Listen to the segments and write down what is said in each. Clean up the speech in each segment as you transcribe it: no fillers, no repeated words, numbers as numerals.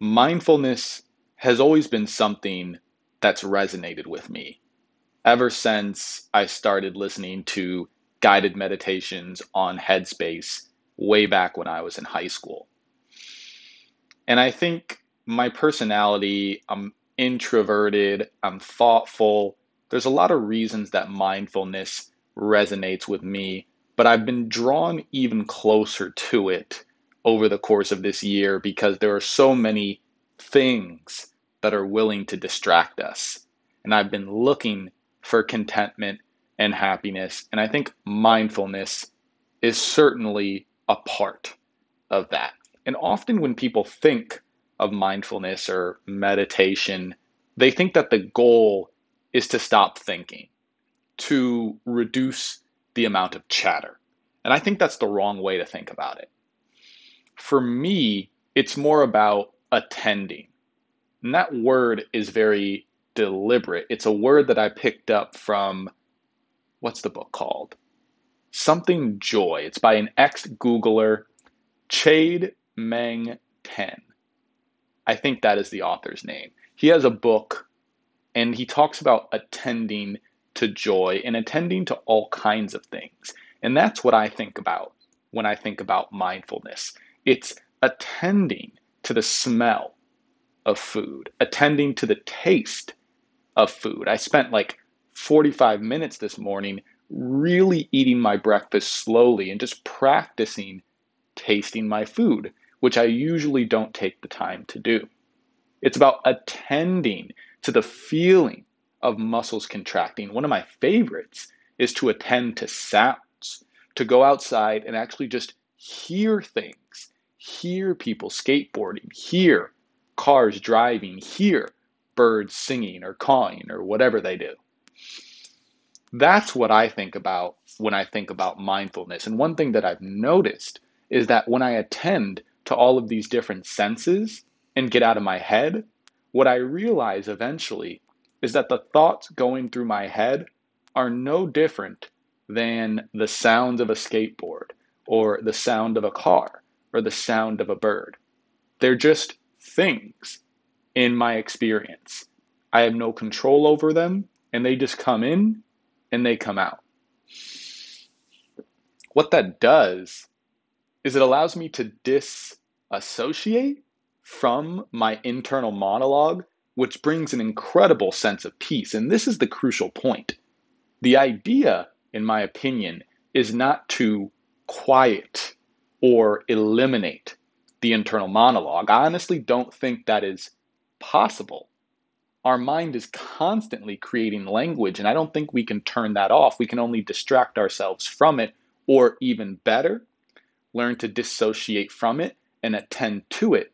mindfulness has always been something that's resonated with me ever since I started listening to guided meditations on Headspace way back when I was in high school. And I think my personality, I'm introverted, I'm thoughtful. There's a lot of reasons that mindfulness resonates with me, but I've been drawn even closer to it over the course of this year because there are so many things that are willing to distract us. And I've been looking for contentment and happiness. And I think mindfulness is certainly a part of that. And often when people think of mindfulness or meditation, they think that the goal is to stop thinking, to reduce the amount of chatter. And I think that's the wrong way to think about it. For me, it's more about attending. And that word is very deliberate. It's a word that I picked up from, what's the book called? Something Joy. It's by an ex-Googler, Chade Meng Tan. I think that is the author's name. He has a book and he talks about attending to joy and attending to all kinds of things. And that's what I think about when I think about mindfulness. It's attending to the smell of food, attending to the taste of food. I spent like 45 minutes this morning really eating my breakfast slowly and just practicing tasting my food, which I usually don't take the time to do. It's about attending to the feeling of muscles contracting. One of my favorites is to attend to sounds, to go outside and actually just hear things, hear people skateboarding, hear cars driving, hear birds singing or cawing or whatever they do. That's what I think about when I think about mindfulness. And one thing that I've noticed is that when I attend to all of these different senses and get out of my head, what I realize eventually is that the thoughts going through my head are no different than the sound of a skateboard or the sound of a car or the sound of a bird. They're just things in my experience. I have no control over them, and they just come in and they come out. What that does is it allows me to disassociate from my internal monologue, which brings an incredible sense of peace. And this is the crucial point. The idea, in my opinion, is not to quiet or eliminate the internal monologue. I honestly don't think that is possible. Our mind is constantly creating language, and I don't think we can turn that off. We can only distract ourselves from it, or even better, learn to dissociate from it and attend to it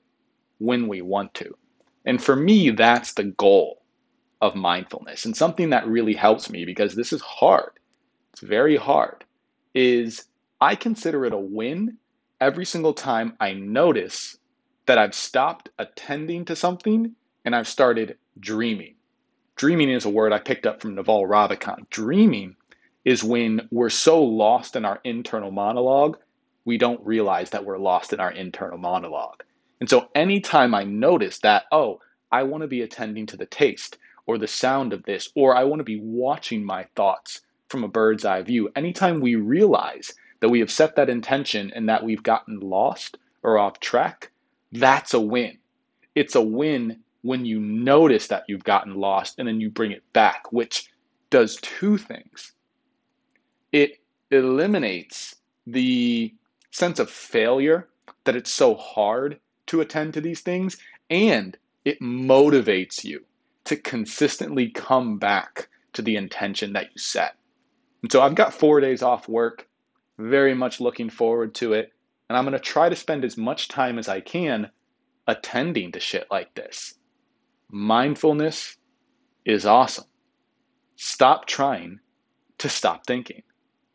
when we want to. And for me, that's the goal of mindfulness. And something that really helps me, because this is hard, it's very hard, is I consider it a win every single time I notice that I've stopped attending to something and I've started dreaming. Dreaming is a word I picked up from Naval Ravikant. Dreaming is when we're so lost in our internal monologue, we don't realize that we're lost in our internal monologue. And so anytime I notice that, oh, I want to be attending to the taste or the sound of this, or I want to be watching my thoughts from a bird's eye view, anytime we realize that we have set that intention and that we've gotten lost or off track, that's a win. It's a win when you notice that you've gotten lost and then you bring it back, which does two things. It eliminates the sense of failure that it's so hard to attend to these things, and it motivates you to consistently come back to the intention that you set. And so I've got 4 days off work, very much looking forward to it, and I'm going to try to spend as much time as I can attending to shit like this. Mindfulness is awesome. Stop trying to stop thinking.